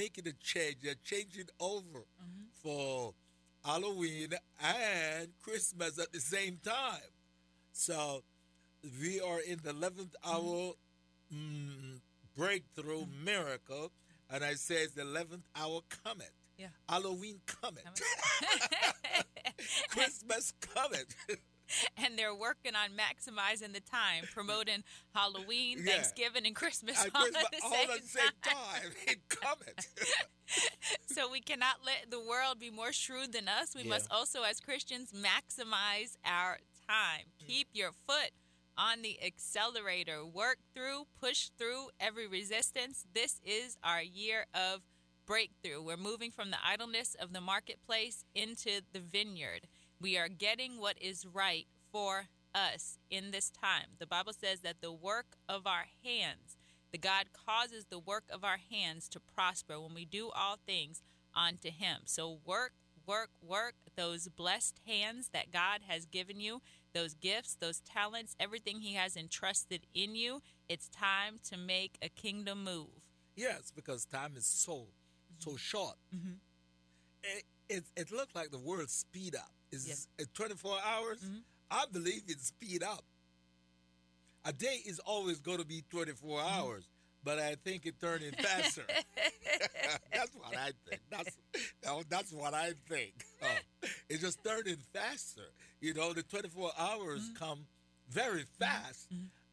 making a change. They're changing over for Halloween and Christmas at the same time. So we are in the 11th hour breakthrough miracle, and I say it's the 11th hour comet. Yeah. Halloween comet. Christmas comet. And they're working on maximizing the time, promoting Halloween, Thanksgiving, and Christmas all at the same time. It cometh. So we cannot let the world be more shrewd than us. We must also, as Christians, maximize our time. Keep your foot on the accelerator. Work through, push through every resistance. This is our year of breakthrough. We're moving from the idleness of the marketplace into the vineyard. We are getting what is right for us in this time. The Bible says that the work of our hands, the God causes the work of our hands to prosper when we do all things unto him. So work, work, work those blessed hands that God has given you, those gifts, those talents, everything he has entrusted in you. It's time to make a kingdom move. Yes, because time is so short. It looked like the world speed up. Is 24 hours. I believe it's speed up. A day is always going to be 24 hours, but I think it turned in faster. That's what I think. That's what I think. It just turned in faster. You know, the 24 hours come very fast.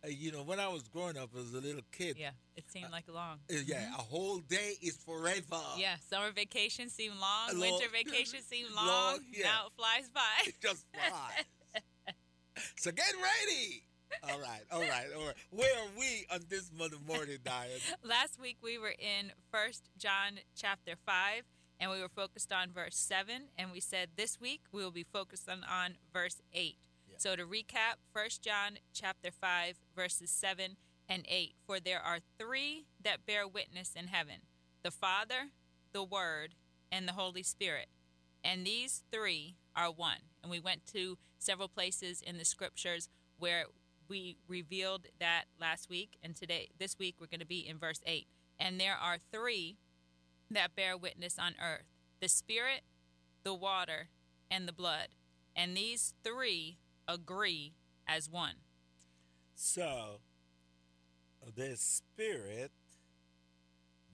You know, when I was growing up as a little kid. Yeah, it seemed like long. A whole day is forever. Yeah, summer vacation seemed long. Winter vacation seemed long. Now it flies by. It just flies. So get ready. All right. Where are we on this Monday morning, Diane? Last week we were in 1 John chapter 5, and we were focused on verse 7. And we said this week we will be focused on verse 8. So to recap, 1 John chapter 5, verses 7 and 8. For there are three that bear witness in heaven, the Father, the Word, and the Holy Spirit. And these three are one. And we went to several places in the scriptures where we revealed that last week. And today, this week, we're going to be in verse 8. And there are three that bear witness on earth, the Spirit, the water, and the blood. And these three agree as one. So, the Spirit,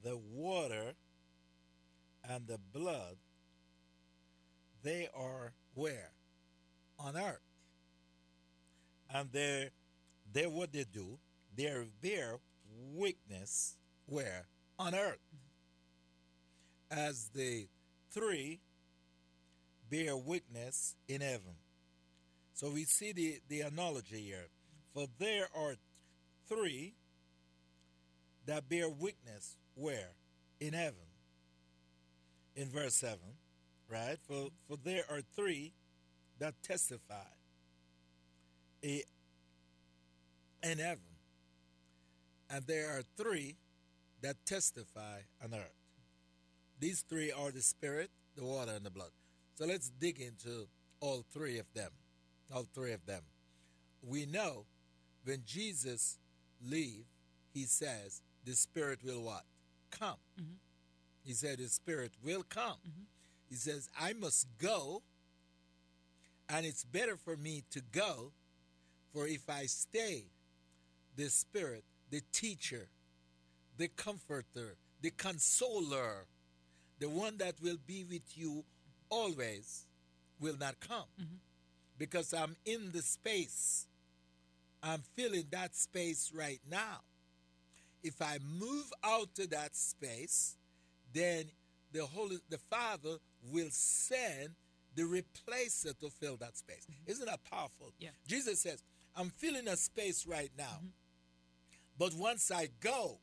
the water, and the blood, they are where? On earth. And they're what they do, they bear witness where? On earth. As the three bear witness in heaven. So we see the analogy here. For there are three that bear witness where? In heaven. In verse 7, right? For there are three that testify in heaven. And there are three that testify on earth. These three are the Spirit, the water, and the blood. So let's dig into all three of them. All three of them. We know when Jesus leaves, he says, the Spirit will what? Come. He said, the Spirit will come. He says, I must go, and it's better for me to go, for if I stay, the Spirit, the teacher, the comforter, the consoler, the one that will be with you always will not come. Because I'm in the space. I'm filling that space right now. If I move out to that space, then the Father will send the replacer to fill that space. Isn't that powerful? Yeah. Jesus says, I'm filling a space right now. But once I go,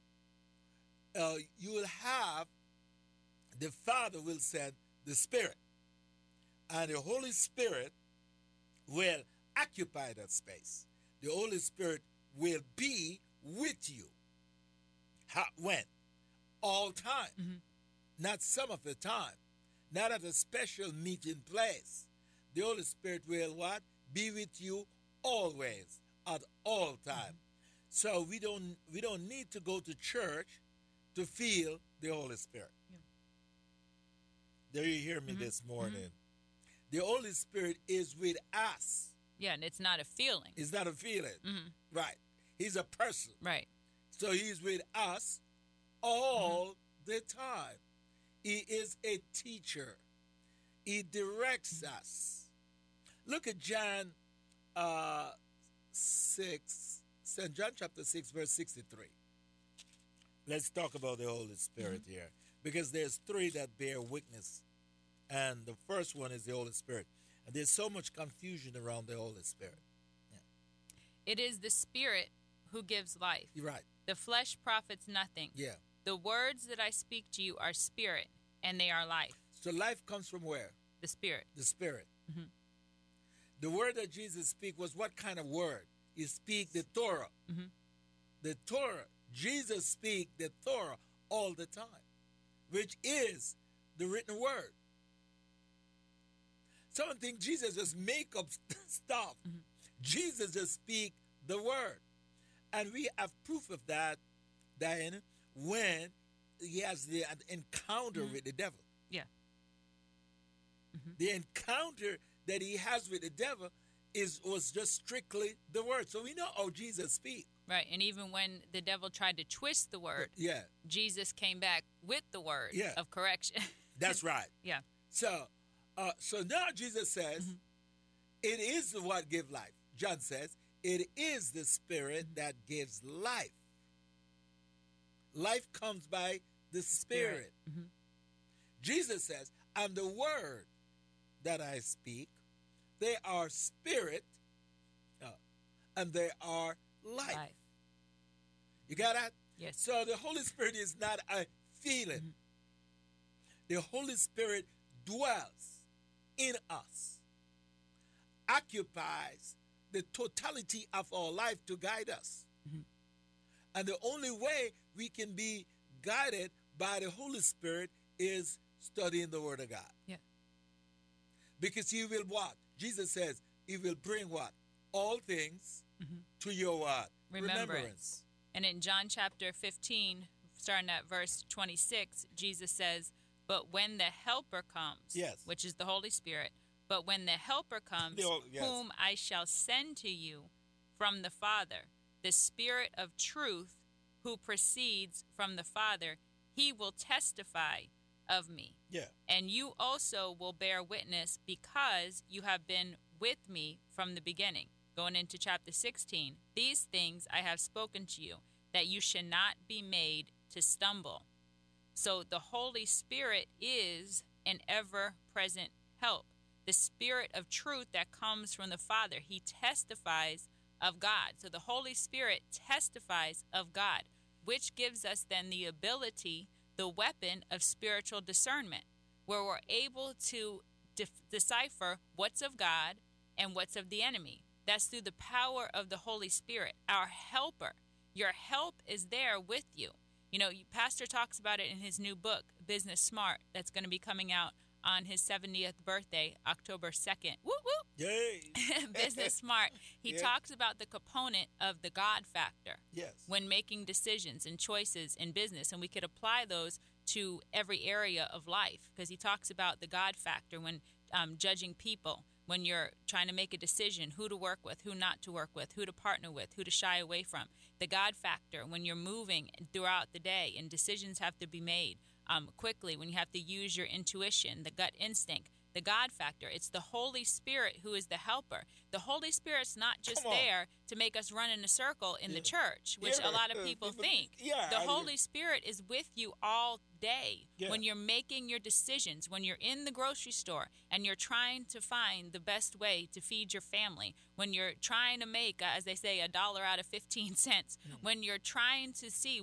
you will have, the Father will send the Spirit. And the Holy Spirit will occupy that space. The Holy Spirit will be with you. How, when? All time. Not some of the time. Not at a special meeting place. The Holy Spirit will what? Be with you always, at all time. So we don't need to go to church to feel the Holy Spirit. Yeah. Do you hear me this morning? The Holy Spirit is with us. Yeah, and it's not a feeling. It's not a feeling. Right. He's a person. Right. So he's with us all the time. He is a teacher. He directs us. Look at John 6, St. John chapter 6, verse 63. Let's talk about the Holy Spirit here, because there's three that bear witness, and the first one is the Holy Spirit. And there's so much confusion around the Holy Spirit. Yeah. It is the Spirit who gives life. You're right. The flesh profits nothing. Yeah. The words that I speak to you are spirit, and they are life. So life comes from where? The Spirit. The Spirit. The word that Jesus speak was what kind of word? He speak the Torah. The Torah. Jesus speak the Torah all the time, which is the written word. Some think Jesus just make up stuff. Jesus just speak the word. And we have proof of that, Diana, when he has the encounter with the devil. Yeah. The encounter that he has with the devil was just strictly the word. So we know how Jesus speaks. Right, and even when the devil tried to twist the word, Jesus came back with the word of correction. That's right. Yeah. So now Jesus says, it is what gives life. John says, it is the Spirit that gives life. Life comes by the Spirit. Jesus says, I'm the word that I speak. They are spirit and they are life. You got that? Yes. So the Holy Spirit is not a feeling. The Holy Spirit dwells in us, occupies the totality of our life to guide us. And the only way we can be guided by the Holy Spirit is studying the Word of God. Yeah. Because he will what? Jesus says he will bring what? All things to your remembrance. And in John chapter 15, starting at verse 26, Jesus says, but when the Helper comes, which is the Holy Spirit, but when the Helper comes, whom I shall send to you from the Father, the Spirit of truth who proceeds from the Father, he will testify of me. Yeah. And you also will bear witness because you have been with me from the beginning. Going into chapter 16, these things I have spoken to you, that you should not be made to stumble. So the Holy Spirit is an ever-present help. The Spirit of truth that comes from the Father, he testifies of God. So the Holy Spirit testifies of God, which gives us then the ability, the weapon of spiritual discernment, where we're able to decipher what's of God and what's of the enemy. That's through the power of the Holy Spirit, our helper. Your help is there with you. You know, Pastor talks about it in his new book, Business Smart, that's going to be coming out on his 70th birthday, October 2nd. Woo, woo! Yay! Business Smart. He talks about the component of the God factor when making decisions and choices in business, and we could apply those to every area of life, because he talks about the God factor when judging people, when you're trying to make a decision, who to work with, who not to work with, who to partner with, who to shy away from. The God factor when you're moving throughout the day and decisions have to be made. Quickly, when you have to use your intuition, the gut instinct, the God factor. It's the Holy Spirit who is the helper. The Holy Spirit's not just there to make us run in a circle in the church, which a lot of people think. The Holy Spirit is with you all day when you're making your decisions, when you're in the grocery store and you're trying to find the best way to feed your family, when you're trying to make, as they say, $1 out of 15 cents, when you're trying to see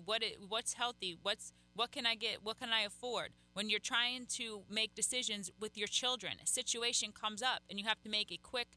what's healthy, what can I get? What can I afford? When you're trying to make decisions with your children, a situation comes up and you have to make a quick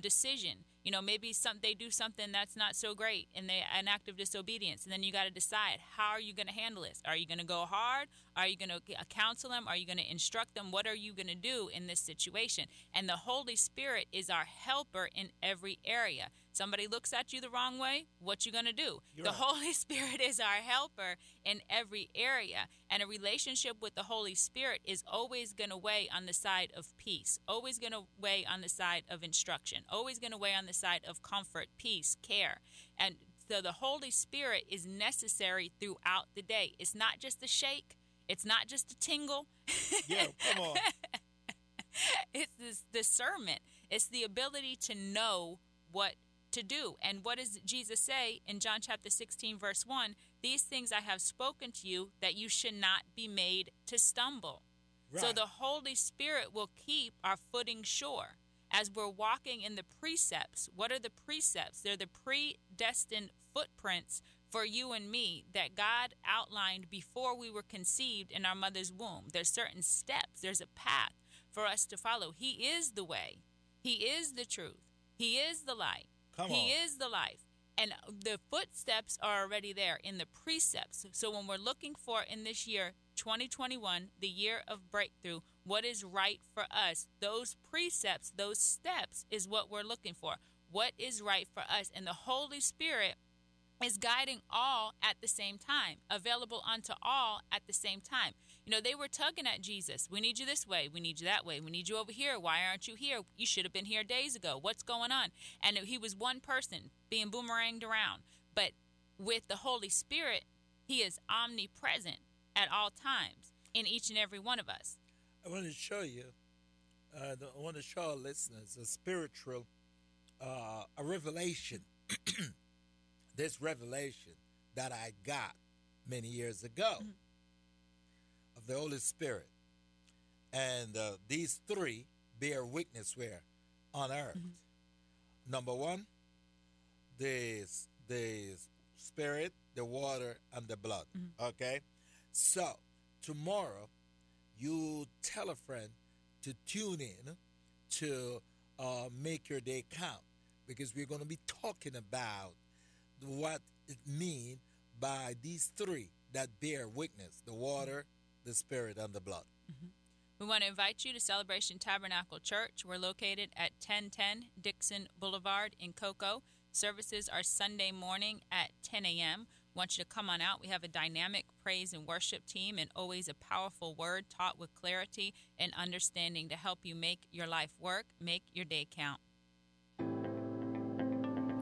decision. You know, maybe they do something that's not so great and they an act of disobedience. And then you got to decide, how are you going to handle this? Are you going to go hard? Are you going to counsel them? Are you going to instruct them? What are you going to do in this situation? And the Holy Spirit is our helper in every area. Somebody looks at you the wrong way, what you gonna do? The Holy Spirit is our helper in every area. And a relationship with the Holy Spirit is always gonna weigh on the side of peace, always gonna weigh on the side of instruction, always gonna weigh on the side of comfort, peace, care. And so the Holy Spirit is necessary throughout the day. It's not just a shake, it's not just a tingle. Yeah, come on. It's this discernment. It's the ability to know what to do. And what does Jesus say in John chapter 16, verse 1? These things I have spoken to you, that you should not be made to stumble. Right. So the Holy Spirit will keep our footing sure as we're walking in the precepts. What are the precepts? They're the predestined footprints for you and me that God outlined before we were conceived in our mother's womb. There's certain steps. There's a path for us to follow. He is the way. He is the truth. He is the light. He is the life. And the footsteps are already there in the precepts. So when we're looking for in this year, 2021, the year of breakthrough, what is right for us, those precepts, those steps is what we're looking for. What is right for us? And the Holy Spirit is guiding all at the same time, available unto all at the same time. You know, they were tugging at Jesus. We need you this way. We need you that way. We need you over here. Why aren't you here? You should have been here days ago. What's going on? And he was one person being boomeranged around. But with the Holy Spirit, he is omnipresent at all times in each and every one of us. I want to show you, I want to show our listeners a spiritual, a revelation. This revelation that I got many years ago of the Holy Spirit. And these three bear witness where on earth. Number one, the Spirit, the water, and the blood. Okay? So tomorrow you tell a friend to tune in to Make Your Day Count, because we're going to be talking about what it means by these three that bear witness: the water, the Spirit, and the blood. We want to invite you to Celebration Tabernacle Church. We're located at 1010 Dixon Boulevard in Cocoa. Services are Sunday morning at 10 a.m. Want you to come on out. We have a dynamic praise and worship team, and always a powerful word taught with clarity and understanding to help you make your life work, make your day count.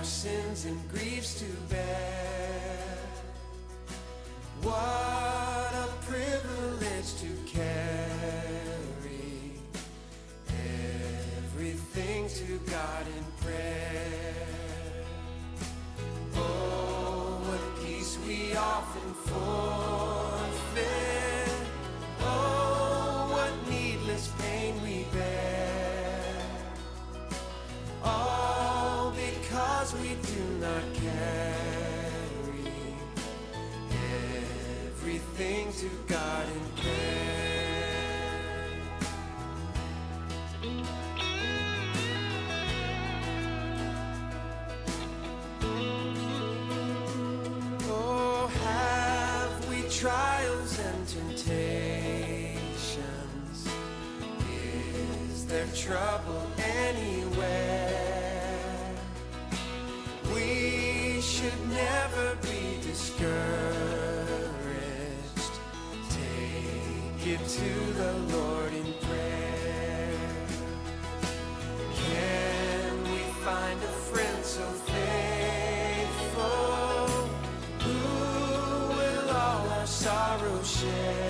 Sins and griefs to bear. What a privilege to carry everything to God in prayer. Oh, what peace we often forfeit. Oh, what needless pain we bear. Oh, we do not carry everything to God in prayer. Oh, have we trials and temptations? Is there trouble anywhere? Should never be discouraged. Take it to the Lord in prayer. Can we find a friend so faithful? share.